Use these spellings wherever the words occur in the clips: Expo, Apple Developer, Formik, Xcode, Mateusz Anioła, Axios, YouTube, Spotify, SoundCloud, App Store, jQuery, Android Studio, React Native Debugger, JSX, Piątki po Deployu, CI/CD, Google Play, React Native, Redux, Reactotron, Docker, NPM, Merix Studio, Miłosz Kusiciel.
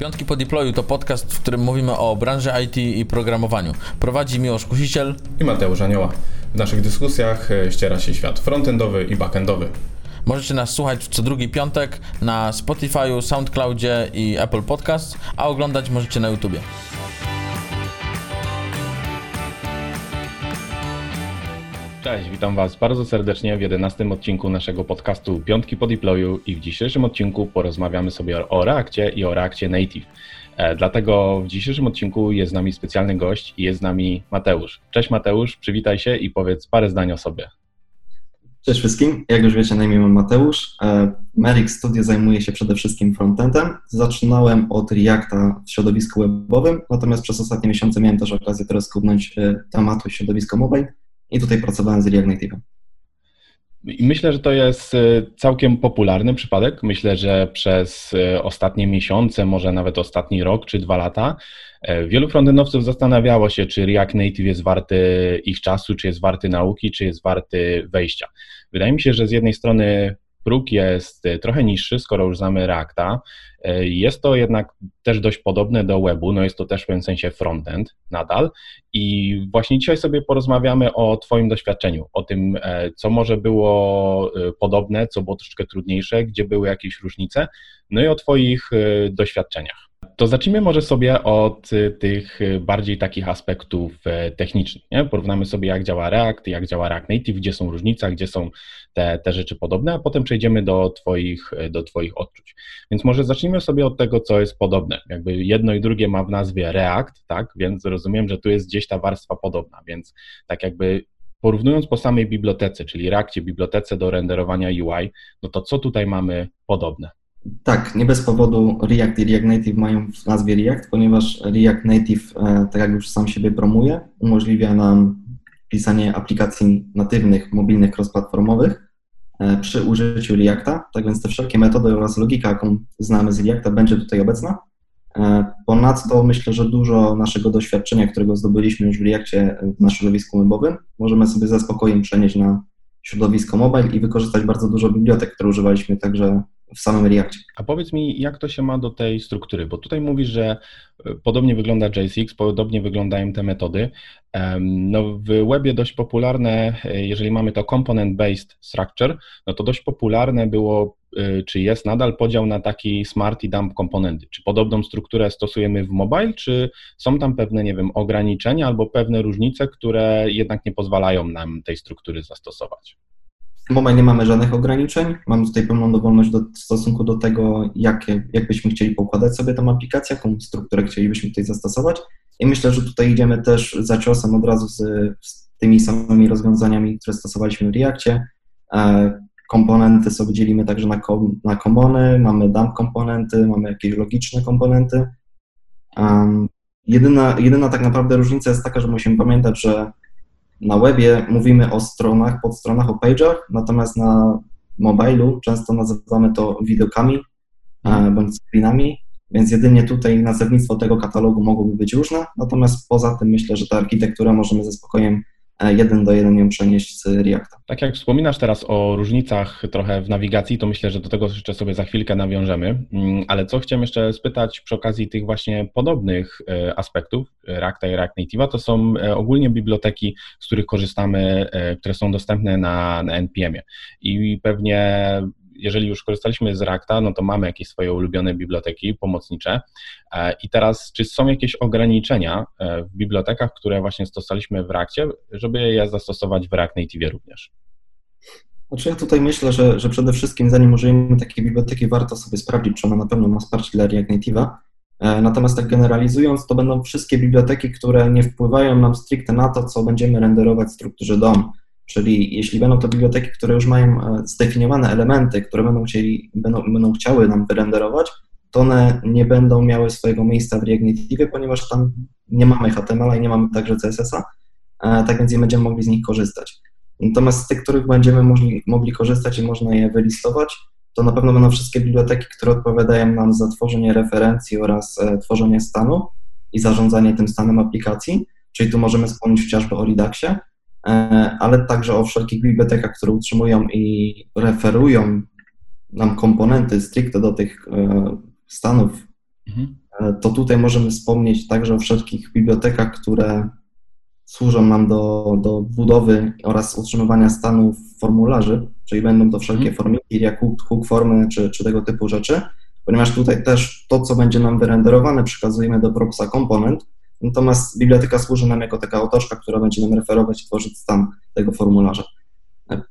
Piątki po Deployu to podcast, w którym mówimy o branży IT i programowaniu. Prowadzi Miłosz Kusiciel i Mateusz Anioła. W naszych dyskusjach ściera się świat frontendowy i backendowy. Możecie nas słuchać co drugi piątek na Spotify, SoundCloudzie i Apple Podcast, a oglądać możecie na YouTubie. Cześć, witam Was bardzo serdecznie w 11. odcinku naszego podcastu Piątki po Deployu i w dzisiejszym odcinku porozmawiamy sobie o Reactie i o Reactie Native. Dlatego w dzisiejszym odcinku jest z nami specjalny gość i jest z nami Mateusz. Cześć Mateusz, przywitaj się i powiedz parę zdań o sobie. Cześć wszystkim, jak już wiecie, na imię mam Mateusz. Merix Studio zajmuje się przede wszystkim frontendem. Zaczynałem od Reacta w środowisku webowym, natomiast przez ostatnie miesiące miałem też okazję teraz kubnąć tematu w środowisku mobile. I tutaj pracowałem z React Native. Myślę, że to jest całkiem popularny przypadek. Myślę, że przez ostatnie miesiące, może nawet ostatni rok czy 2 lata, wielu frontendowców zastanawiało się, czy React Native jest warty ich czasu, czy jest warty nauki, czy jest warty wejścia. Wydaje mi się, że z jednej strony próg jest trochę niższy, skoro już znamy Reacta. Jest to jednak też dość podobne do webu, no jest to też w pewnym sensie frontend nadal i właśnie dzisiaj sobie porozmawiamy o Twoim doświadczeniu, o tym, co może było podobne, co było troszeczkę trudniejsze, gdzie były jakieś różnice, no i o Twoich doświadczeniach. To zacznijmy może sobie od tych bardziej takich aspektów technicznych, nie? Porównamy sobie, jak działa React Native, gdzie są różnice, gdzie są te rzeczy podobne, a potem przejdziemy do Twoich odczuć. Więc może zacznijmy sobie od tego, co jest podobne. Jakby jedno i drugie ma w nazwie React, tak? Więc rozumiem, że tu jest gdzieś ta warstwa podobna, więc tak jakby porównując po samej bibliotece, czyli Reactie, bibliotece do renderowania UI, no to co tutaj mamy podobne? Tak, nie bez powodu React i React Native mają w nazwie React, ponieważ React Native, tak jak już sam siebie promuje, umożliwia nam pisanie aplikacji natywnych, mobilnych, cross-platformowych przy użyciu Reacta, tak więc te wszelkie metody oraz logika, jaką znamy z Reacta, będzie tutaj obecna. Ponadto myślę, że dużo naszego doświadczenia, którego zdobyliśmy już w Reactie na środowisku webowym, możemy sobie ze spokojem przenieść na środowisko mobile i wykorzystać bardzo dużo bibliotek, które używaliśmy także w samym Reactie. A powiedz mi, jak to się ma do tej struktury, bo tutaj mówisz, że podobnie wygląda JSX, podobnie wyglądają te metody. No w webie dość popularne, jeżeli mamy to component-based structure, no to dość popularne było, czy jest nadal podział na taki smart i dump komponenty. Czy podobną strukturę stosujemy w mobile, czy są tam pewne, nie wiem, ograniczenia albo pewne różnice, które jednak nie pozwalają nam tej struktury zastosować? W mobile nie mamy żadnych ograniczeń, mamy tutaj pełną dowolność w stosunku do tego, jak byśmy chcieli poukładać sobie tą aplikację, jaką strukturę chcielibyśmy tutaj zastosować i myślę, że tutaj idziemy też za ciosem od razu z tymi samymi rozwiązaniami, które stosowaliśmy w Reactie. Komponenty sobie dzielimy także na commony, mamy dump komponenty, mamy jakieś logiczne komponenty. Jedyna tak naprawdę różnica jest taka, że musimy pamiętać, że na webie mówimy o stronach, podstronach, o page'ach, natomiast na mobilu często nazywamy to widokami bądź screenami, więc jedynie tutaj nazewnictwo tego katalogu mogłoby być różne, natomiast poza tym myślę, że ta architektura możemy ze spokojem 1:1 ją przenieść z Reacta. Tak jak wspominasz teraz o różnicach trochę w nawigacji, to myślę, że do tego jeszcze sobie za chwilkę nawiążemy, ale co chciałem jeszcze spytać przy okazji tych właśnie podobnych aspektów Reacta i React Native'a, to są ogólnie biblioteki, z których korzystamy, które są dostępne na NPM-ie i pewnie jeżeli już korzystaliśmy z Reacta, no to mamy jakieś swoje ulubione biblioteki pomocnicze i teraz czy są jakieś ograniczenia w bibliotekach, które właśnie stosowaliśmy w Reactie, żeby je zastosować w React Native również? Znaczy ja tutaj myślę, że przede wszystkim zanim użyjemy takiej biblioteki, warto sobie sprawdzić, czy ona na pewno ma wsparcie dla React Native'a. Natomiast tak generalizując, to będą wszystkie biblioteki, które nie wpływają nam stricte na to, co będziemy renderować w strukturze DOM. Czyli jeśli będą to biblioteki, które już mają zdefiniowane elementy, które będą chciały nam wyrenderować, to one nie będą miały swojego miejsca w React Native, ponieważ tam nie mamy HTML-a i nie mamy także CSS-a, tak więc nie będziemy mogli z nich korzystać. Natomiast z tych, których będziemy mogli korzystać i można je wylistować, to na pewno będą wszystkie biblioteki, które odpowiadają nam za tworzenie referencji oraz tworzenie stanu i zarządzanie tym stanem aplikacji, czyli tu możemy wspomnieć chociażby o Reduxie, ale także o wszelkich bibliotekach, które utrzymują i referują nam komponenty stricte do tych stanów to tutaj możemy wspomnieć także o wszelkich bibliotekach, które służą nam do budowy oraz utrzymywania stanu formularzy, czyli będą to wszelkie formiki, jak hook formy czy tego typu rzeczy, ponieważ tutaj też to, co będzie nam wyrenderowane, przekazujemy do propsa komponent, natomiast biblioteka służy nam jako taka otoczka, która będzie nam referować i tworzyć stan tego formularza.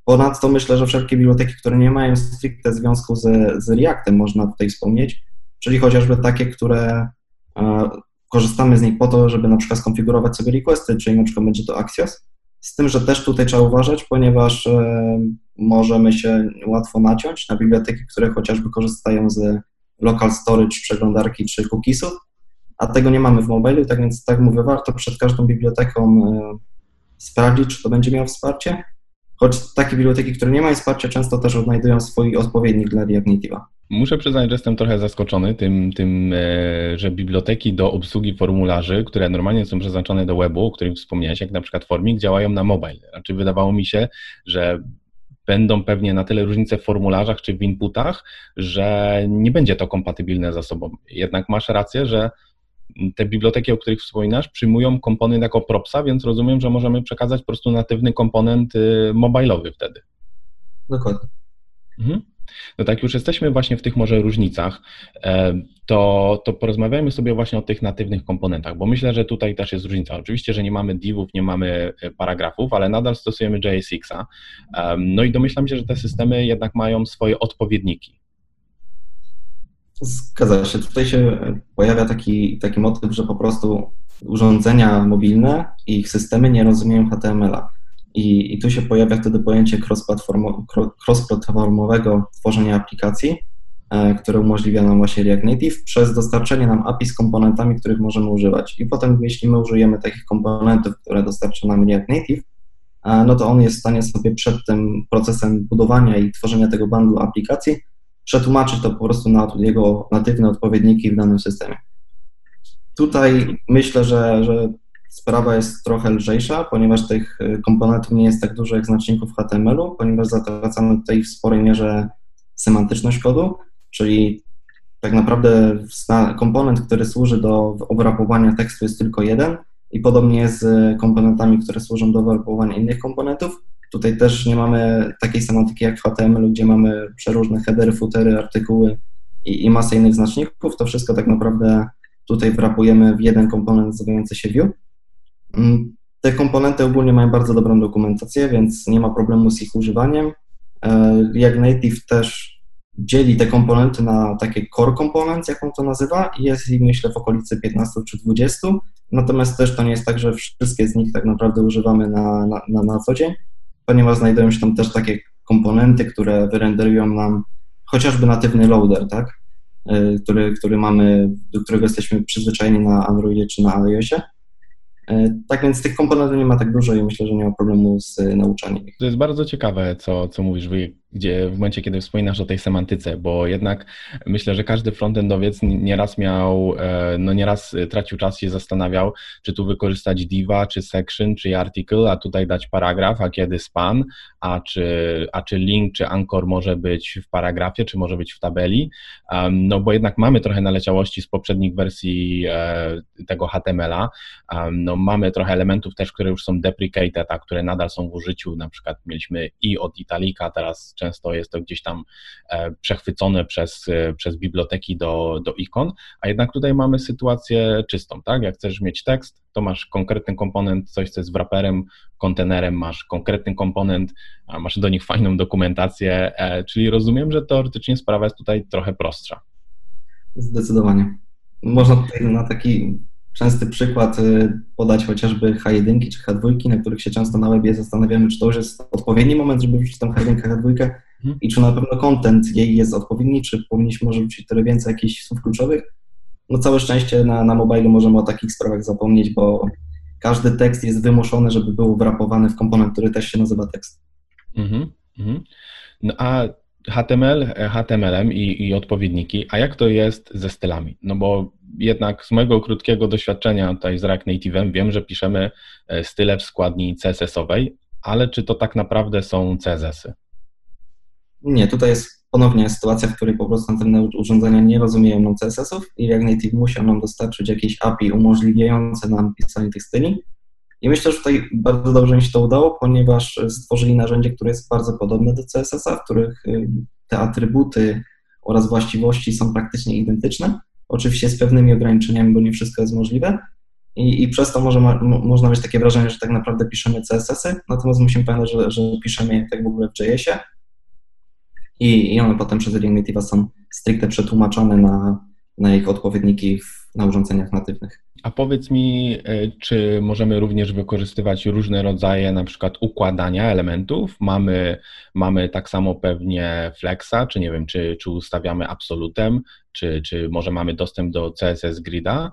Ponadto myślę, że wszelkie biblioteki, które nie mają stricte związku z Reactem, można tutaj wspomnieć, czyli chociażby takie, które korzystamy z nich po to, żeby na przykład skonfigurować sobie requesty, czyli na przykład będzie to Axios, z tym, że też tutaj trzeba uważać, ponieważ możemy się łatwo naciąć na biblioteki, które chociażby korzystają z local storage, przeglądarki czy cookiesów, a tego nie mamy w mobilu, tak więc, tak mówię, warto przed każdą biblioteką sprawdzić, czy to będzie miało wsparcie, choć takie biblioteki, które nie mają wsparcia, często też odnajdują swój odpowiednik dla React Native'a. Muszę przyznać, że jestem trochę zaskoczony tym, że biblioteki do obsługi formularzy, które normalnie są przeznaczone do webu, o którym wspomniałeś, jak na przykład Formik, działają na mobile. Znaczy wydawało mi się, że będą pewnie na tyle różnice w formularzach czy w inputach, że nie będzie to kompatybilne ze sobą. Jednak masz rację, że te biblioteki, o których wspominasz, przyjmują komponent jako propsa, więc rozumiem, że możemy przekazać po prostu natywny komponent mobilowy wtedy. Dokładnie. Mhm. No tak, już jesteśmy właśnie w tych może różnicach, to porozmawiajmy sobie właśnie o tych natywnych komponentach, bo myślę, że tutaj też jest różnica. Oczywiście, że nie mamy divów, nie mamy paragrafów, ale nadal stosujemy JSX-a. No i domyślam się, że te systemy jednak mają swoje odpowiedniki. Zgadza się. Tutaj się pojawia taki motyw, że po prostu urządzenia mobilne i ich systemy nie rozumieją HTML-a. I tu się pojawia wtedy pojęcie cross-platformowego tworzenia aplikacji, które umożliwia nam właśnie React Native przez dostarczenie nam API z komponentami, których możemy używać. I potem, jeśli my użyjemy takich komponentów, które dostarcza nam React Native, no to on jest w stanie sobie przed tym procesem budowania i tworzenia tego bundlu aplikacji przetłumaczyć to po prostu na jego natywne odpowiedniki w danym systemie. Tutaj myślę, że sprawa jest trochę lżejsza, ponieważ tych komponentów nie jest tak dużo jak znaczników w HTML-u, ponieważ zatracamy tutaj w sporej mierze semantyczność kodu, czyli tak naprawdę komponent, który służy do obrapowania tekstu, jest tylko jeden i podobnie z komponentami, które służą do obrapowania innych komponentów. Tutaj też nie mamy takiej semantyki jak w HTML-u, gdzie mamy przeróżne headery, footery, artykuły i masę innych znaczników. To wszystko tak naprawdę tutaj wrapujemy w jeden komponent nazywający się view. Te komponenty ogólnie mają bardzo dobrą dokumentację, więc nie ma problemu z ich używaniem. React Native też dzieli te komponenty na takie core components, jak on to nazywa, i jest ich, myślę, w okolicy 15 czy 20, natomiast też to nie jest tak, że wszystkie z nich tak naprawdę używamy na co dzień, ponieważ znajdują się tam też takie komponenty, które wyrenderują nam chociażby natywny loader, tak? Który mamy, do którego jesteśmy przyzwyczajeni na Androidzie czy na iOSie. Tak więc tych komponentów nie ma tak dużo i myślę, że nie ma problemu z nauczaniem ich. To jest bardzo ciekawe, co mówisz, w momencie, kiedy wspominasz o tej semantyce, bo jednak myślę, że każdy frontendowiec nieraz tracił czas, się zastanawiał, czy tu wykorzystać diva, czy section, czy article, a tutaj dać paragraf, a kiedy span, a czy link, czy anchor może być w paragrafie, czy może być w tabeli, no bo jednak mamy trochę naleciałości z poprzednich wersji tego HTML-a, no mamy trochę elementów też, które już są deprecated, a które nadal są w użyciu, na przykład mieliśmy i od italika, teraz często jest to gdzieś tam przechwycone przez biblioteki do ikon, a jednak tutaj mamy sytuację czystą, tak? Jak chcesz mieć tekst, to masz konkretny komponent, coś, co jest wraperem, kontenerem, masz konkretny komponent, masz do nich fajną dokumentację, czyli rozumiem, że teoretycznie sprawa jest tutaj trochę prostsza. Zdecydowanie. Można tutaj na taki częsty przykład podać chociażby H1 czy H2, na których się często na webie zastanawiamy, czy to już jest odpowiedni moment, żeby wrzucić tą H1, H2 i czy na pewno content jej jest odpowiedni, czy powinniśmy może wrzucić tyle więcej jakichś słów kluczowych. No całe szczęście na mobilu możemy o takich sprawach zapomnieć, bo każdy tekst jest wymuszony, żeby był wrapowany w komponent, który też się nazywa tekst. No a HTML-em i odpowiedniki, a jak to jest ze stylami? No bo jednak z mojego krótkiego doświadczenia tutaj z React Native'em wiem, że piszemy style w składni CSS-owej, ale czy to tak naprawdę są CSS-y? Nie, tutaj jest ponownie sytuacja, w której po prostu następne urządzenia nie rozumieją nam CSS-ów i React Native musiał nam dostarczyć jakieś API umożliwiające nam pisanie tych styli. I myślę, że tutaj bardzo dobrze mi się to udało, ponieważ stworzyli narzędzie, które jest bardzo podobne do CSS-a, w których te atrybuty oraz właściwości są praktycznie identyczne, oczywiście z pewnymi ograniczeniami, bo nie wszystko jest możliwe. I przez to można mieć takie wrażenie, że tak naprawdę piszemy CSS-y, natomiast musimy pamiętać, że piszemy je tak w ogóle w JS-ie i one potem przez React Native'a są stricte przetłumaczone na ich odpowiedniki na urządzeniach natywnych. A powiedz mi, czy możemy również wykorzystywać różne rodzaje na przykład układania elementów? Mamy tak samo pewnie Flexa, czy nie wiem, czy ustawiamy absolutem, czy może mamy dostęp do CSS Grida.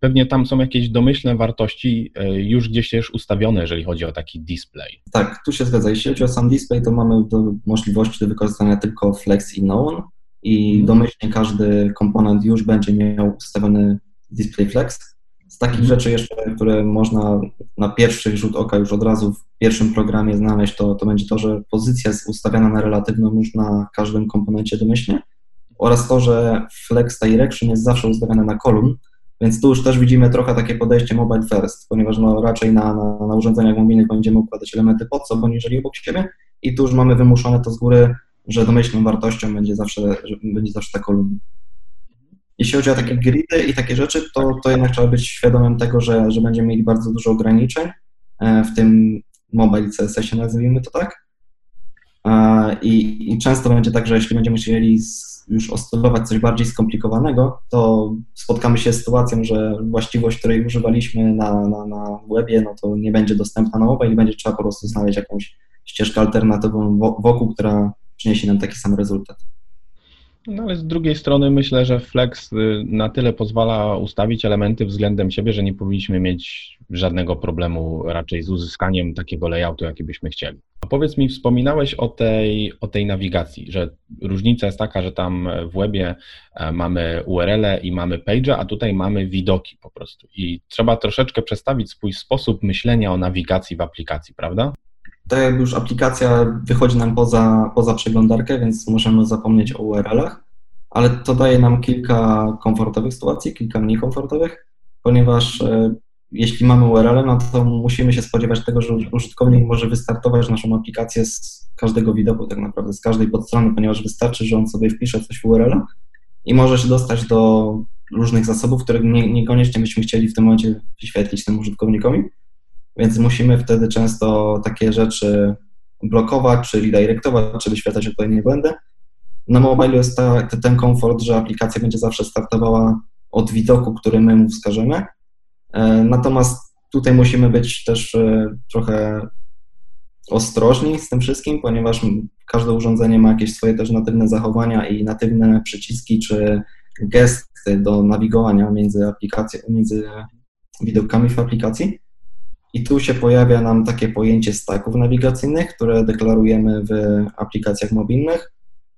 Pewnie tam są jakieś domyślne wartości już gdzieś też ustawione, jeżeli chodzi o taki display. Tak, tu się zgadza. Jeśli chodzi o sam display, to mamy możliwości do wykorzystania tylko Flex i Known i domyślnie każdy komponent już będzie miał ustawiony Display Flex. Z takich rzeczy jeszcze, które można na pierwszy rzut oka już od razu w pierwszym programie znaleźć, to będzie to, że pozycja jest ustawiana na relatywną już na każdym komponencie domyślnie oraz to, że Flex Direction jest zawsze ustawiane na kolumn, więc tu już też widzimy trochę takie podejście mobile first, ponieważ no raczej na urządzeniach mobilnych będziemy układać elementy pod sobą, niżeli obok siebie i tu już mamy wymuszone to z góry, że domyślną wartością będzie zawsze ta kolumna. Jeśli chodzi o takie gridy i takie rzeczy, to jednak trzeba być świadomym tego, że będziemy mieli bardzo dużo ograniczeń, w tym mobile CSS-ie nazwijmy to tak. I często będzie tak, że jeśli będziemy chcieli już oscylować coś bardziej skomplikowanego, to spotkamy się z sytuacją, że właściwość, której używaliśmy na webie, no to nie będzie dostępna na mobile i będzie trzeba po prostu znaleźć jakąś ścieżkę alternatywną wokół, która przyniesie nam taki sam rezultat. No ale z drugiej strony myślę, że Flex na tyle pozwala ustawić elementy względem siebie, że nie powinniśmy mieć żadnego problemu raczej z uzyskaniem takiego layoutu, jaki byśmy chcieli. A powiedz mi, wspominałeś o tej nawigacji, że różnica jest taka, że tam w webie mamy URL-e i mamy page'a, a tutaj mamy widoki po prostu i trzeba troszeczkę przestawić swój sposób myślenia o nawigacji w aplikacji, prawda? Tak jakby już aplikacja wychodzi nam poza przeglądarkę, więc możemy zapomnieć o URL-ach, ale to daje nam kilka komfortowych sytuacji, kilka mniej komfortowych, ponieważ jeśli mamy URL-e, no to musimy się spodziewać tego, że użytkownik może wystartować naszą aplikację z każdego widoku tak naprawdę, z każdej podstrony, ponieważ wystarczy, że on sobie wpisze coś w URL-a i może się dostać do różnych zasobów, których niekoniecznie byśmy chcieli w tym momencie wyświetlić tym użytkownikowi. Więc musimy wtedy często takie rzeczy blokować, czy redirectować, czy wyświetlać odpowiednie błędy. Na mobilu jest ten komfort, że aplikacja będzie zawsze startowała od widoku, który my mu wskażemy. Natomiast tutaj musimy być też trochę ostrożni z tym wszystkim, ponieważ każde urządzenie ma jakieś swoje też natywne zachowania i natywne przyciski czy gesty do nawigowania między widokami w aplikacji. I tu się pojawia nam takie pojęcie stacków nawigacyjnych, które deklarujemy w aplikacjach mobilnych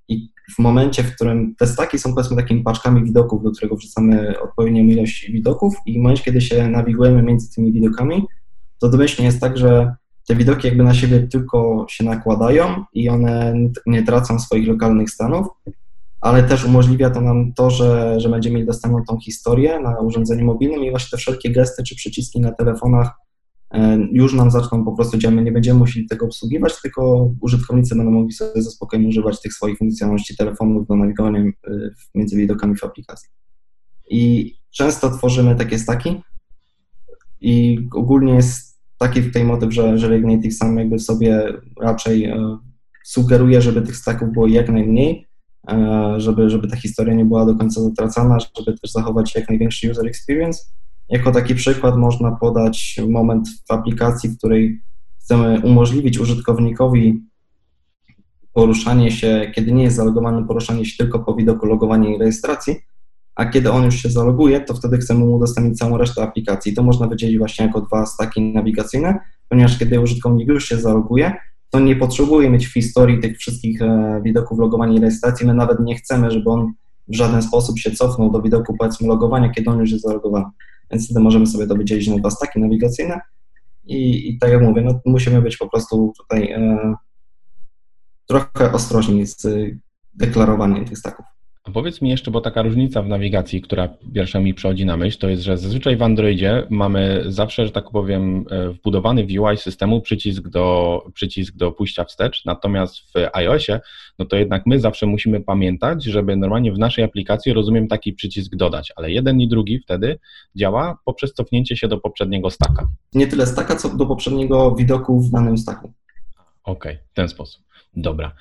i w momencie, w którym te staki są powiedzmy takimi paczkami widoków, do którego wrzucamy odpowiednią ilość widoków i w momencie, kiedy się nawigujemy między tymi widokami, to domyślnie jest tak, że te widoki jakby na siebie tylko się nakładają i one nie tracą swoich lokalnych stanów, ale też umożliwia to nam to, że będziemy mieli dostępną tą historię na urządzeniu mobilnym i właśnie te wszelkie gesty czy przyciski na telefonach już nam zaczną po prostu działać, my nie będziemy musieli tego obsługiwać, tylko użytkownicy będą mogli sobie ze spokojem używać tych swoich funkcjonalności telefonów do nawigowania między widokami w aplikacji. I często tworzymy takie staki i ogólnie jest taki tutaj motyw, że React Native sam jakby sobie raczej sugeruje, żeby tych staków było jak najmniej, żeby ta historia nie była do końca zatracana, żeby też zachować jak największy user experience. Jako taki przykład można podać moment w aplikacji, w której chcemy umożliwić użytkownikowi poruszanie się, kiedy nie jest zalogowany, poruszanie się tylko po widoku logowania i rejestracji, a kiedy on już się zaloguje, to wtedy chcemy mu udostępnić całą resztę aplikacji. To można wydzielić właśnie jako dwa staki nawigacyjne, ponieważ kiedy użytkownik już się zaloguje, to nie potrzebuje mieć w historii tych wszystkich widoków logowania i rejestracji. My nawet nie chcemy, żeby on w żaden sposób się cofnął do widoku, powiedzmy, logowania, kiedy on już jest zalogowany. Więc wtedy możemy sobie to wydzielić na dwa staki nawigacyjne i tak jak mówię, no, musimy być po prostu tutaj trochę ostrożni z deklarowanie tych stacków. A powiedz mi jeszcze, bo taka różnica w nawigacji, która pierwsza mi przychodzi na myśl, to jest, że zazwyczaj w Androidzie mamy zawsze, że tak powiem, wbudowany w UI systemu przycisk do pójścia wstecz, natomiast w iOSie, no to jednak my zawsze musimy pamiętać, żeby normalnie w naszej aplikacji, rozumiem, taki przycisk dodać, ale jeden i drugi wtedy działa poprzez cofnięcie się do poprzedniego stacka. Nie tyle stacka, co do poprzedniego widoku w danym stacku. Okej, w ten sposób. Dobra.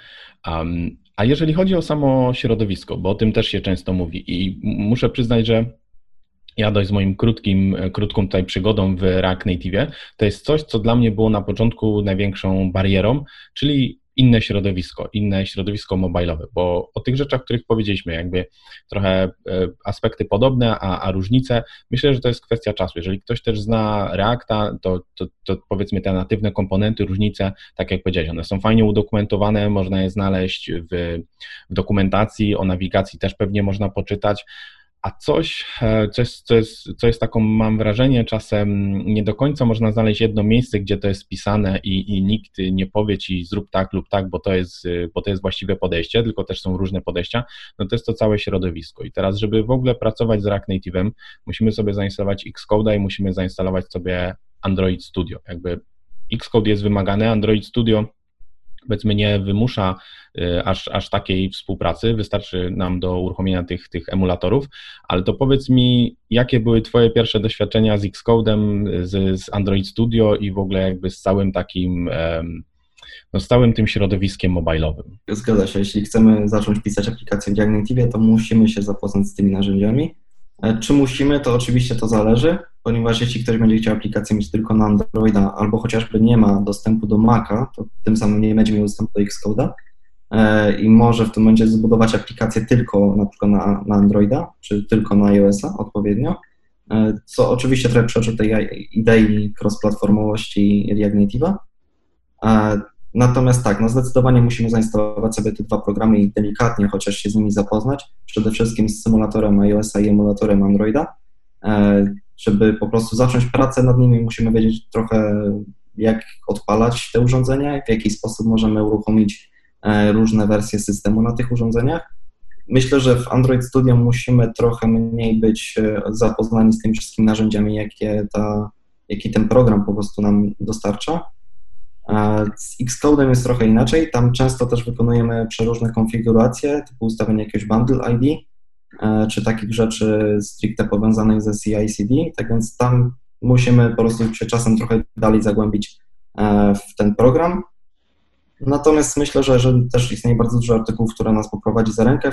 A jeżeli chodzi o samo środowisko, bo o tym też się często mówi i muszę przyznać, że ja dość z moim krótką tutaj przygodą w React Native, to jest coś, co dla mnie było na początku największą barierą, czyli inne środowisko mobile'owe, bo o tych rzeczach, o których powiedzieliśmy, jakby trochę aspekty podobne, a różnice, myślę, że to jest kwestia czasu. Jeżeli ktoś też zna Reacta, to powiedzmy te natywne komponenty, różnice, tak jak powiedziałeś, one są fajnie udokumentowane, można je znaleźć w dokumentacji, o nawigacji też pewnie można poczytać, a coś, co jest taką, mam wrażenie, czasem nie do końca można znaleźć jedno miejsce, gdzie to jest pisane i nikt nie powie ci zrób tak lub tak, bo to jest właściwe podejście, tylko też są różne podejścia, no to jest to całe środowisko. I teraz, żeby w ogóle pracować z React Native'em, musimy sobie zainstalować Xcode'a i musimy zainstalować sobie Android Studio. Jakby Xcode jest wymagany, Android Studio powiedzmy nie wymusza aż takiej współpracy, wystarczy nam do uruchomienia tych emulatorów, ale to powiedz mi, jakie były Twoje pierwsze doświadczenia z Xcode'em, z Android Studio i w ogóle jakby z całym takim, no z całym tym środowiskiem mobile'owym? Zgadza się, jeśli chcemy zacząć pisać aplikację w React Native, to musimy się zapoznać z tymi narzędziami. Czy musimy, to oczywiście to zależy, ponieważ jeśli ktoś będzie chciał aplikację mieć tylko na Androida albo chociażby nie ma dostępu do Maca, to tym samym nie będzie miał dostępu do Xcode'a i może w tym momencie zbudować aplikację tylko na przykład na Androida, czy tylko na iOS-a odpowiednio, co oczywiście trochę przeczy tej idei cross-platformowości React Native'a. Natomiast tak, no zdecydowanie musimy zainstalować sobie te dwa programy i delikatnie chociaż się z nimi zapoznać, przede wszystkim z symulatorem iOS-a i emulatorem Androida. Żeby po prostu zacząć pracę nad nimi, musimy wiedzieć trochę, jak odpalać te urządzenia, w jaki sposób możemy uruchomić różne wersje systemu na tych urządzeniach. Myślę, że w Android Studio musimy trochę mniej być zapoznani z tymi wszystkimi narzędziami, jaki ten program po prostu nam dostarcza. Z Xcode'em jest trochę inaczej, tam często też wykonujemy przeróżne konfiguracje, typu ustawienie jakiegoś bundle ID, czy takich rzeczy stricte powiązanych ze CI/CD, tak więc tam musimy po prostu się czasem trochę dalej zagłębić w ten program. Natomiast myślę, że też istnieje bardzo dużo artykułów, które nas poprowadzi za rękę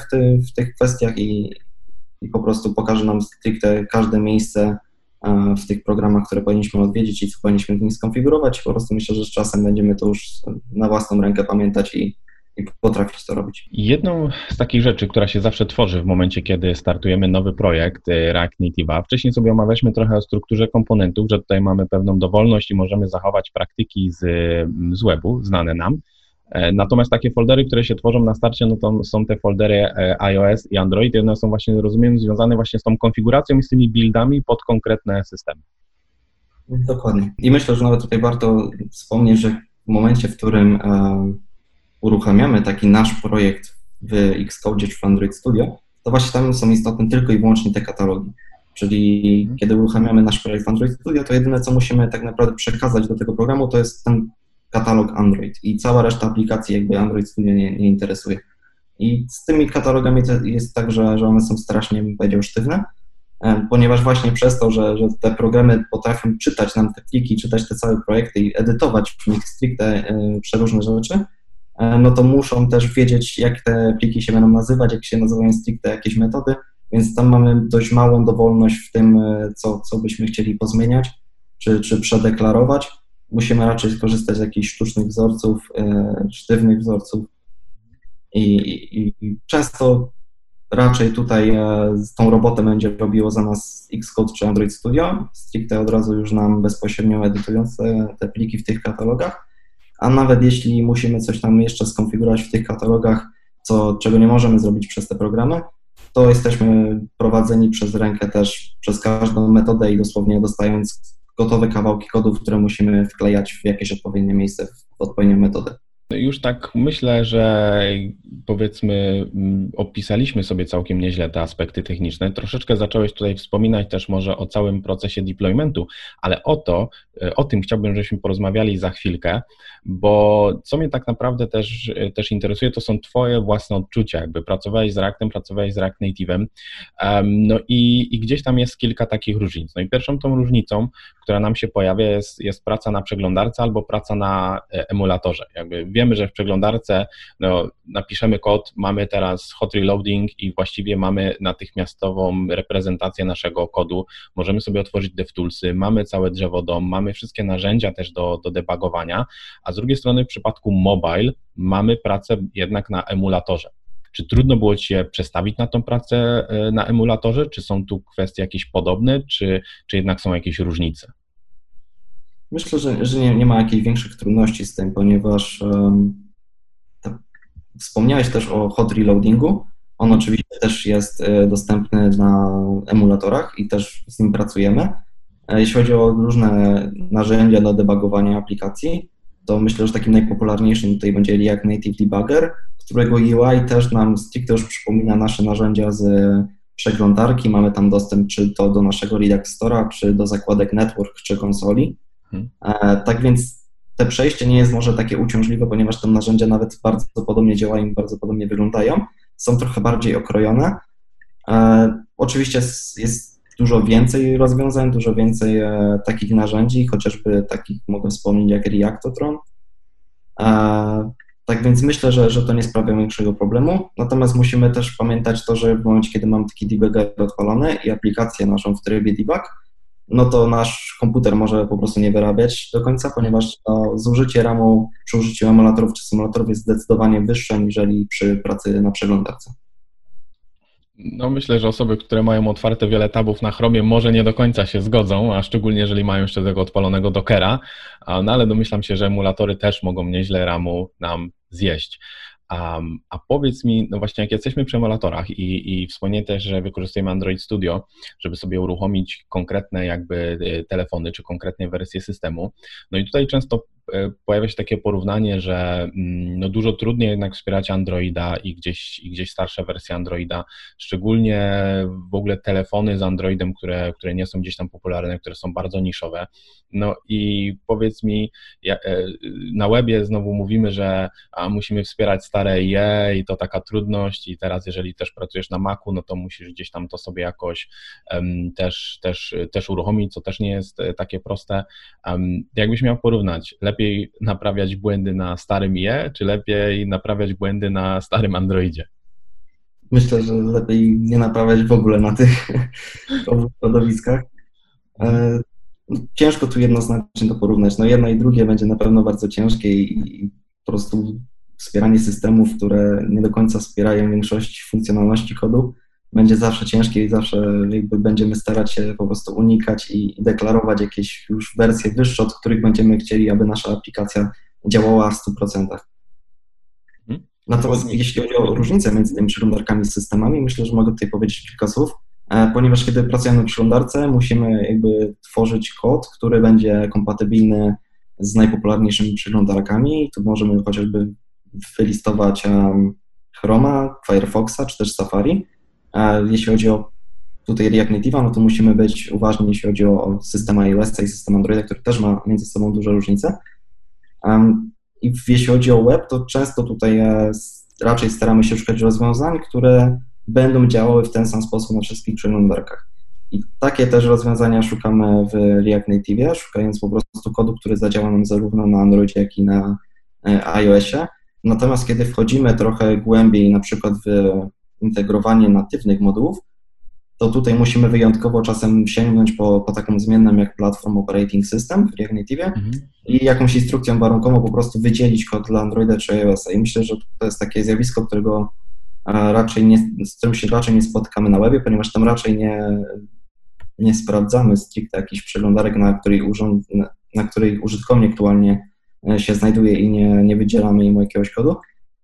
w tych kwestiach i po prostu pokaże nam stricte każde miejsce w tych programach, które powinniśmy odwiedzić i co powinniśmy w nich skonfigurować. Po prostu myślę, że z czasem będziemy to już na własną rękę pamiętać i potrafić to robić. Jedną z takich rzeczy, która się zawsze tworzy w momencie, kiedy startujemy nowy projekt React Native'a, wcześniej sobie omawialiśmy trochę o strukturze komponentów, że tutaj mamy pewną dowolność i możemy zachować praktyki z webu, znane nam. Natomiast takie foldery, które się tworzą na starcie, no to są te foldery iOS i Android, one są właśnie, rozumiem, związane właśnie z tą konfiguracją i z tymi buildami pod konkretne systemy. Dokładnie. I myślę, że nawet tutaj warto wspomnieć, że w momencie, w którym uruchamiamy taki nasz projekt w Xcode czy w Android Studio, to właśnie tam są istotne tylko i wyłącznie te katalogi. Czyli kiedy uruchamiamy nasz projekt w Android Studio, to jedyne, co musimy tak naprawdę przekazać do tego programu, to jest ten katalog Android i cała reszta aplikacji jakby Android Studio nie interesuje. I z tymi katalogami jest tak, że one są strasznie, bym powiedział, sztywne, ponieważ właśnie przez to, że te programy potrafią czytać nam te pliki, czytać te całe projekty i edytować w nich stricte przeróżne rzeczy, no to muszą też wiedzieć, jak te pliki się będą nazywać, jak się nazywają stricte jakieś metody, więc tam mamy dość małą dowolność w tym, co byśmy chcieli pozmieniać czy przedeklarować. Musimy raczej skorzystać z jakichś sztucznych wzorców, sztywnych wzorców i często raczej tutaj tą robotę będzie robiło za nas Xcode czy Android Studio, stricte od razu już nam bezpośrednio edytując te pliki w tych katalogach, a nawet jeśli musimy coś tam jeszcze skonfigurować w tych katalogach, czego nie możemy zrobić przez te programy, to jesteśmy prowadzeni przez rękę też przez każdą metodę i dosłownie dostając gotowe kawałki kodów, które musimy wklejać w jakieś odpowiednie miejsce, w odpowiednią metodę. Już tak myślę, że powiedzmy opisaliśmy sobie całkiem nieźle te aspekty techniczne. Troszeczkę zacząłeś tutaj wspominać też może o całym procesie deploymentu, ale o tym chciałbym, żebyśmy porozmawiali za chwilkę, bo co mnie tak naprawdę też interesuje, to są twoje własne odczucia, jakby pracowałeś z Reactem, pracowałeś z React Native'em, no i gdzieś tam jest kilka takich różnic. No i pierwszą tą różnicą, która nam się pojawia, jest praca na przeglądarce albo praca na emulatorze. Jakby wiemy, że w przeglądarce napiszemy kod, mamy teraz hot reloading i właściwie mamy natychmiastową reprezentację naszego kodu, możemy sobie otworzyć DevToolsy, mamy całe drzewo DOM, mamy wszystkie narzędzia też do debugowania, a z drugiej strony w przypadku mobile mamy pracę jednak na emulatorze. Czy trudno było Ci się przestawić na tą pracę na emulatorze, czy są tu kwestie jakieś podobne, czy jednak są jakieś różnice? Myślę, że nie ma jakichś większych trudności z tym, ponieważ wspomniałeś też o hot reloadingu. On oczywiście też jest dostępny na emulatorach i też z nim pracujemy. Jeśli chodzi o różne narzędzia do debugowania aplikacji, to myślę, że takim najpopularniejszym tutaj będzie React Native Debugger, którego UI też nam stricte już przypomina nasze narzędzia z przeglądarki. Mamy tam dostęp czy to do naszego React Store'a, czy do zakładek Network, czy konsoli. Tak więc te przejście nie jest może takie uciążliwe, ponieważ te narzędzia nawet bardzo podobnie działają, bardzo podobnie wyglądają, są trochę bardziej okrojone. Oczywiście jest dużo więcej rozwiązań, dużo więcej takich narzędzi, chociażby takich mogę wspomnieć jak Reactotron. Tak więc myślę, że to nie sprawia większego problemu, natomiast musimy też pamiętać to, że w momencie, kiedy mam taki debugger odpalony i aplikację naszą w trybie debug, no to nasz komputer może po prostu nie wyrabiać do końca, ponieważ zużycie RAMu przy użyciu emulatorów czy symulatorów jest zdecydowanie wyższe niż przy pracy na przeglądarce. No myślę, że osoby, które mają otwarte wiele tabów na Chromie, może nie do końca się zgodzą, a szczególnie jeżeli mają jeszcze tego odpalonego dockera, no ale domyślam się, że emulatory też mogą nieźle RAMu nam zjeść. A powiedz mi, no właśnie jak jesteśmy przy emulatorach i wspomniałem też, że wykorzystujemy Android Studio, żeby sobie uruchomić konkretne jakby telefony czy konkretne wersje systemu, no i tutaj często pojawia się takie porównanie, że no dużo trudniej jednak wspierać Androida i gdzieś starsze wersje Androida, szczególnie w ogóle telefony z Androidem, które nie są gdzieś tam popularne, które są bardzo niszowe. No i powiedz mi, na webie znowu mówimy, że musimy wspierać stare IE i to taka trudność i teraz jeżeli też pracujesz na Macu, no to musisz gdzieś tam to sobie jakoś też uruchomić, co też nie jest takie proste. Jakbyś miał porównać, lepiej naprawiać błędy na starym IE, czy lepiej naprawiać błędy na starym Androidzie? Myślę, że lepiej nie naprawiać w ogóle na tych środowiskach. Ciężko tu jednoznacznie to porównać. No jedno i drugie będzie na pewno bardzo ciężkie i po prostu wspieranie systemów, które nie do końca wspierają większość funkcjonalności kodu, będzie zawsze ciężkie i zawsze jakby będziemy starać się po prostu unikać i deklarować jakieś już wersje wyższe, od których będziemy chcieli, aby nasza aplikacja działała w 100%. Natomiast jeśli chodzi o różnicę między tymi przeglądarkami i systemami, myślę, że mogę tutaj powiedzieć kilka słów, ponieważ kiedy pracujemy na przeglądarce, musimy jakby tworzyć kod, który będzie kompatybilny z najpopularniejszymi przeglądarkami i tu możemy chociażby wylistować Chroma, Firefoxa czy też Safari. Jeśli chodzi o tutaj React Native'a, no to musimy być uważni, jeśli chodzi o system iOS-a i system Androida, który też ma między sobą duże różnice. I jeśli chodzi o web, to często tutaj raczej staramy się szukać rozwiązań, które będą działały w ten sam sposób na wszystkich przeglądarkach. I takie też rozwiązania szukamy w React Native'ie, szukając po prostu kodu, który zadziała nam zarówno na Androidzie, jak i na iOS-ie. Natomiast kiedy wchodzimy trochę głębiej, na przykład w integrowanie natywnych modułów, to tutaj musimy wyjątkowo czasem sięgnąć po taką zmienną jak Platform Operating System w React Native i jakąś instrukcją warunkową po prostu wydzielić kod dla Androida czy iOS-a. I myślę, że to jest takie zjawisko, z którym się raczej nie spotkamy na webie, ponieważ tam raczej nie sprawdzamy stricte jakichś przeglądarek, na której użytkownik aktualnie się znajduje i nie wydzielamy im jakiegoś kodu.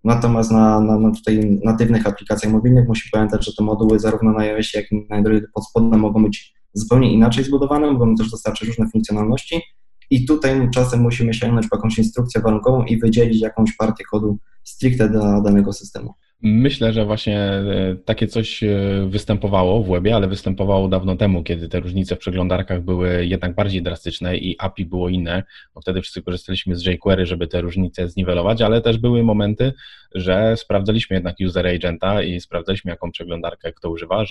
Natomiast na tutaj natywnych aplikacjach mobilnych musimy pamiętać, że te moduły zarówno na iOS, jak i na Androidzie pod spodem mogą być zupełnie inaczej zbudowane, mogą też dostarczyć różne funkcjonalności I tutaj czasem musimy sięgnąć po jakąś instrukcję warunkową i wydzielić jakąś partię kodu stricte dla danego systemu. Myślę, że właśnie takie coś występowało w webie, ale występowało dawno temu, kiedy te różnice w przeglądarkach były jednak bardziej drastyczne i API było inne, bo wtedy wszyscy korzystaliśmy z jQuery, żeby te różnice zniwelować, ale też były momenty, że sprawdzaliśmy jednak user agenta i sprawdzaliśmy, jaką przeglądarkę kto używa,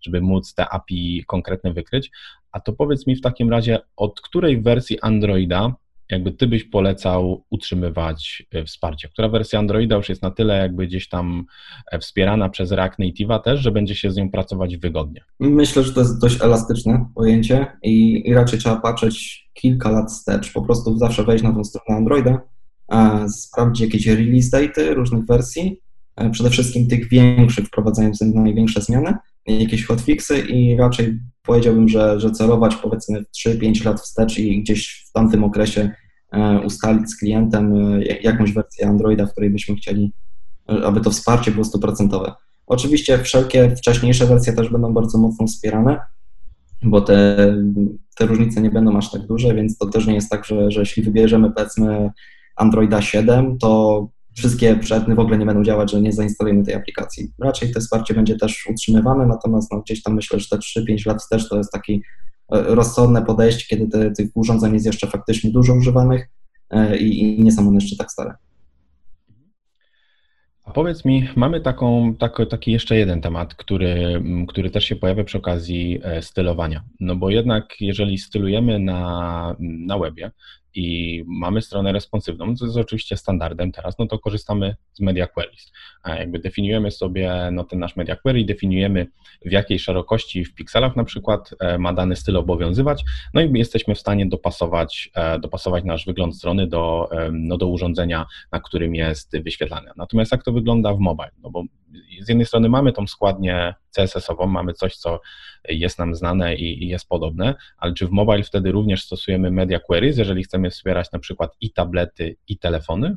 żeby móc te API konkretne wykryć. A to powiedz mi w takim razie, od której wersji Androida jakby ty byś polecał utrzymywać wsparcie? Która wersja Androida już jest na tyle jakby gdzieś tam wspierana przez React Native'a też, że będzie się z nią pracować wygodnie? Myślę, że to jest dość elastyczne pojęcie i raczej trzeba patrzeć kilka lat wstecz, po prostu zawsze wejść na tą stronę Androida, sprawdzić jakieś release date'y różnych wersji, przede wszystkim tych większych, wprowadzając największe zmiany, jakieś hotfixy i raczej powiedziałbym, że celować powiedzmy 3-5 lat wstecz i gdzieś w tamtym okresie ustalić z klientem jakąś wersję Androida, w której byśmy chcieli, aby to wsparcie było 100%. Oczywiście wszelkie wcześniejsze wersje też będą bardzo mocno wspierane, bo te różnice nie będą aż tak duże, więc to też nie jest tak, że jeśli wybierzemy powiedzmy Androida 7, to wszystkie przednie w ogóle nie będą działać, że nie zainstalujemy tej aplikacji. Raczej to wsparcie będzie też utrzymywane, natomiast no, gdzieś tam myślę, że te 3-5 lat wstecz to jest takie rozsądne podejście, kiedy tych urządzeń jest jeszcze faktycznie dużo używanych i nie są one jeszcze tak stare. A powiedz mi, mamy taki jeszcze jeden temat, który też się pojawia przy okazji stylowania. No bo jednak jeżeli stylujemy na webie i mamy stronę responsywną, co jest oczywiście standardem teraz, no to korzystamy z media queries. A jakby definiujemy sobie no ten nasz media query, definiujemy w jakiej szerokości w pikselach na przykład ma dany styl obowiązywać, no i jesteśmy w stanie dopasować nasz wygląd strony do urządzenia, na którym jest wyświetlane. Natomiast jak to wygląda w mobile? No bo z jednej strony mamy tą składnię CSS-ową, mamy coś, co jest nam znane i jest podobne, ale czy w mobile wtedy również stosujemy media queries, jeżeli chcemy wspierać na przykład i tablety, i telefony?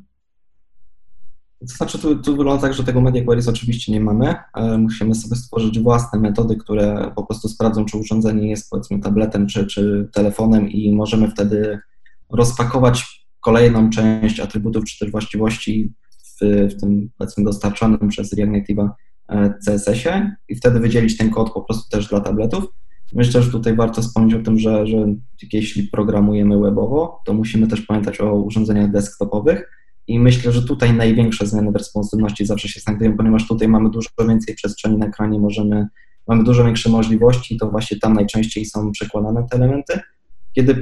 To znaczy tu wygląda tak, że tego media queries oczywiście nie mamy, ale musimy sobie stworzyć własne metody, które po prostu sprawdzą, czy urządzenie jest powiedzmy tabletem czy telefonem i możemy wtedy rozpakować kolejną część atrybutów czy też właściwości w tym powiedzmy dostarczanym przez React Native'a CSS-ie i wtedy wydzielić ten kod po prostu też dla tabletów. Myślę, że tutaj warto wspomnieć o tym, że jeśli programujemy webowo, to musimy też pamiętać o urządzeniach desktopowych i myślę, że tutaj największe zmiany w responsywności zawsze się znajdują, ponieważ tutaj mamy dużo więcej przestrzeni na ekranie, mamy dużo większe możliwości, to właśnie tam najczęściej są przekładane te elementy. Kiedy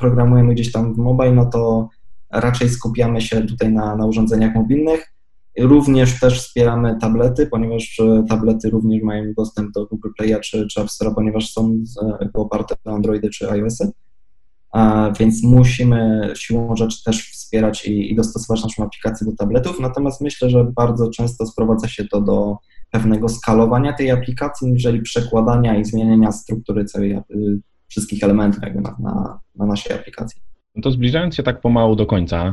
programujemy gdzieś tam w mobile, no to raczej skupiamy się tutaj na urządzeniach mobilnych. Również też wspieramy tablety, ponieważ tablety również mają dostęp do Google Play'a czy App Store'a, ponieważ są oparte na Androidy czy iOS-y, więc musimy siłą rzeczy też wspierać i dostosować naszą aplikację do tabletów, natomiast myślę, że bardzo często sprowadza się to do pewnego skalowania tej aplikacji, niżeli przekładania i zmieniania struktury wszystkich elementów jakby na naszej aplikacji. No to zbliżając się tak pomału do końca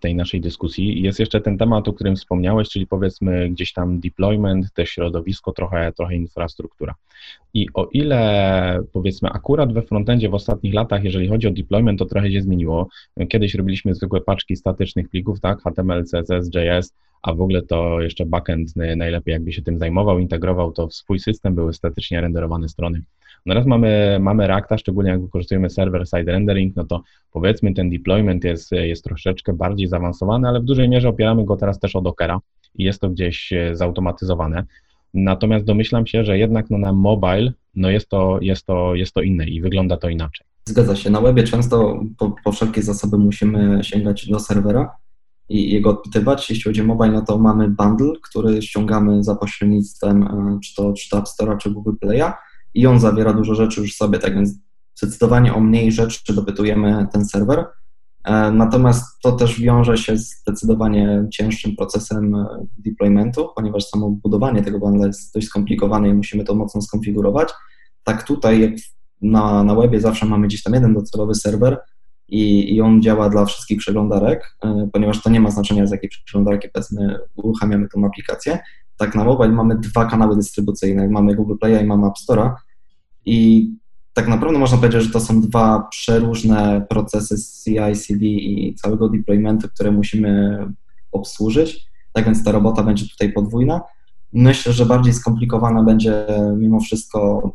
tej naszej dyskusji, jest jeszcze ten temat, o którym wspomniałeś, czyli powiedzmy gdzieś tam deployment, też środowisko, trochę infrastruktura. I o ile powiedzmy akurat we frontendzie w ostatnich latach, jeżeli chodzi o deployment, to trochę się zmieniło. Kiedyś robiliśmy zwykłe paczki statycznych plików, tak, HTML, CSS, JS, a w ogóle to jeszcze backend najlepiej jakby się tym zajmował, integrował to w swój system, były statycznie renderowane strony. No teraz mamy Reacta, szczególnie jak wykorzystujemy server-side rendering, no to powiedzmy ten deployment jest troszeczkę bardziej zaawansowany, ale w dużej mierze opieramy go teraz też o Dockera i jest to gdzieś zautomatyzowane. Natomiast domyślam się, że jednak no, na mobile no jest to inne i wygląda to inaczej. Zgadza się, na webie często po wszelkie zasoby musimy sięgać do serwera i jego odpytywać. Jeśli chodzi o mobile, no to mamy bundle, który ściągamy za pośrednictwem czy to App Store'a, czy Google Play'a i on zawiera dużo rzeczy już sobie, tak więc zdecydowanie o mniej rzeczy dopytujemy ten serwer. Natomiast to też wiąże się z zdecydowanie cięższym procesem deploymentu, ponieważ samo budowanie tego bundle jest dość skomplikowane i musimy to mocno skonfigurować. Tak tutaj jak na webie zawsze mamy gdzieś tam jeden docelowy serwer i on działa dla wszystkich przeglądarek, ponieważ to nie ma znaczenia z jakiej przeglądarki powiedzmy uruchamiamy tą aplikację. Tak na mobile mamy dwa kanały dystrybucyjne, mamy Google Play'a i mamy App Store'a i tak naprawdę można powiedzieć, że to są dwa przeróżne procesy CI/CD i całego deploymentu, które musimy obsłużyć, tak więc ta robota będzie tutaj podwójna. Myślę, że bardziej skomplikowana będzie mimo wszystko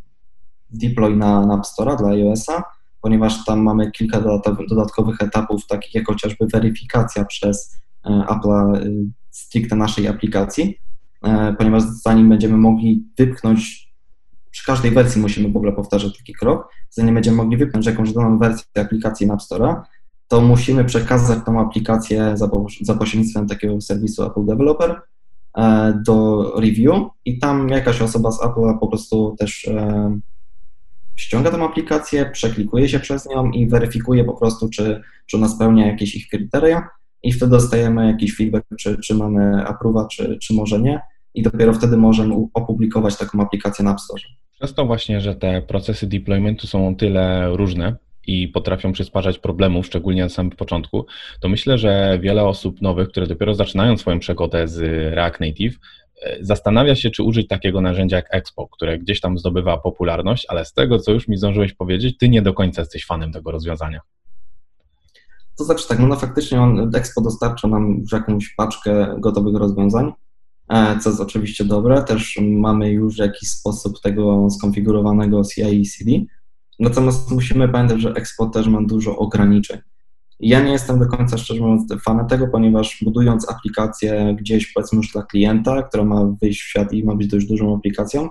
deploy na App Store'a dla iOS-a, ponieważ tam mamy kilka dodatkowych etapów, takich jak chociażby weryfikacja przez Apple'a stricte naszej aplikacji, ponieważ zanim będziemy mogli wypchnąć, przy każdej wersji musimy w ogóle powtarzać taki krok, zanim będziemy mogli wypchnąć jakąś daną wersję aplikacji na App Store'a, to musimy przekazać tą aplikację za pośrednictwem takiego serwisu Apple Developer do review i tam jakaś osoba z Apple'a po prostu też ściąga tą aplikację, przeklikuje się przez nią i weryfikuje po prostu, czy ona spełnia jakieś ich kryteria i wtedy dostajemy jakiś feedback, czy mamy approve'a, czy może nie i dopiero wtedy możemy opublikować taką aplikację na App Store. Często właśnie, że te procesy deploymentu są o tyle różne i potrafią przysparzać problemów, szczególnie na samym początku, to myślę, że wiele osób nowych, które dopiero zaczynają swoją przygodę z React Native, zastanawia się, czy użyć takiego narzędzia jak Expo, które gdzieś tam zdobywa popularność, ale z tego, co już mi zdążyłeś powiedzieć, ty nie do końca jesteś fanem tego rozwiązania. To znaczy tak, no faktycznie Expo dostarcza nam już jakąś paczkę gotowych rozwiązań, co jest oczywiście dobre, też mamy już jakiś sposób tego skonfigurowanego CI/CD, natomiast musimy pamiętać, że Expo też ma dużo ograniczeń. Ja nie jestem do końca, szczerze mówiąc, fanem tego, ponieważ budując aplikację gdzieś, powiedzmy już dla klienta, która ma wyjść w świat i ma być dość dużą aplikacją,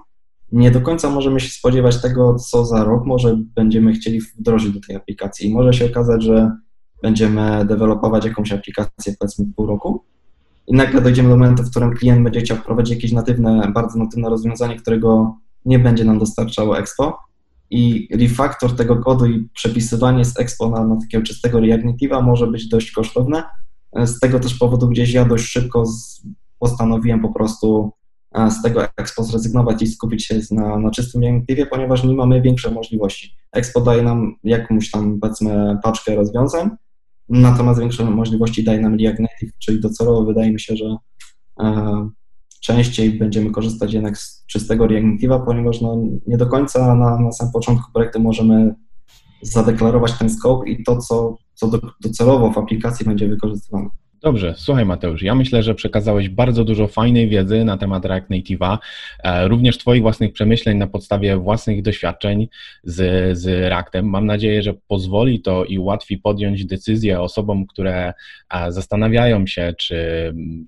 nie do końca możemy się spodziewać tego, co za rok może będziemy chcieli wdrożyć do tej aplikacji. I może się okazać, że będziemy dewelopować jakąś aplikację, powiedzmy pół roku i nagle dojdziemy do momentu, w którym klient będzie chciał wprowadzić jakieś natywne, bardzo natywne rozwiązanie, którego nie będzie nam dostarczało Expo. I refaktor tego kodu i przepisywanie z Expo na takiego czystego React Native'a może być dość kosztowne. Z tego też powodu gdzieś ja dość szybko postanowiłem po prostu z tego Expo zrezygnować i skupić się na czystym React Native'ie, ponieważ nie mamy większych możliwości. Expo daje nam jakąś tam, powiedzmy, paczkę rozwiązań, natomiast większe możliwości daje nam React Native, czyli docelowo wydaje mi się, że częściej będziemy korzystać jednak z czystego React Native'a, ponieważ no nie do końca na samym początku projektu możemy zadeklarować ten scope i to, co docelowo w aplikacji będzie wykorzystywane. Dobrze, słuchaj Mateusz, ja myślę, że przekazałeś bardzo dużo fajnej wiedzy na temat React Native'a, również Twoich własnych przemyśleń na podstawie własnych doświadczeń z Reactem. Mam nadzieję, że pozwoli to i ułatwi podjąć decyzję osobom, które zastanawiają się,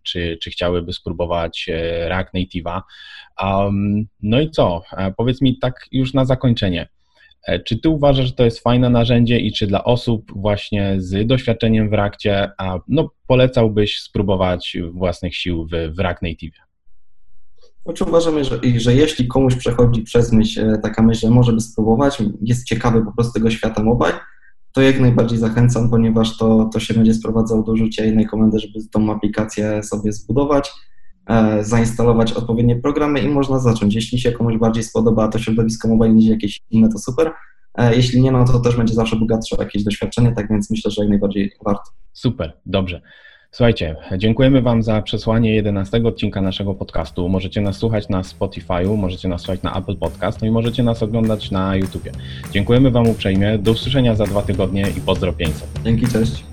czy chciałyby spróbować React Native'a. No i co? Powiedz mi tak już na zakończenie. Czy Ty uważasz, że to jest fajne narzędzie i czy dla osób właśnie z doświadczeniem w Reactie, no polecałbyś spróbować własnych sił w React Native? Znaczy uważam, że jeśli komuś przechodzi przez myśl taka myśl, że może by spróbować, jest ciekawy po prostu tego świata mobile, to jak najbardziej zachęcam, ponieważ to się będzie sprowadzało do użycia jednej komendy, żeby tą aplikację sobie zbudować, zainstalować odpowiednie programy i można zacząć. Jeśli się komuś bardziej spodoba to środowisko mobile niż jakieś inne, to super. Jeśli nie, no to też będzie zawsze bogatsze jakieś doświadczenie, tak więc myślę, że jak najbardziej warto. Super, dobrze. Słuchajcie, dziękujemy Wam za przesłanie 11 odcinka naszego podcastu. Możecie nas słuchać na Spotify'u, możecie nas słuchać na Apple Podcast, no i możecie nas oglądać na YouTubie. Dziękujemy Wam uprzejmie, do usłyszenia za 2 tygodnie i pozdro 500. Dzięki, cześć.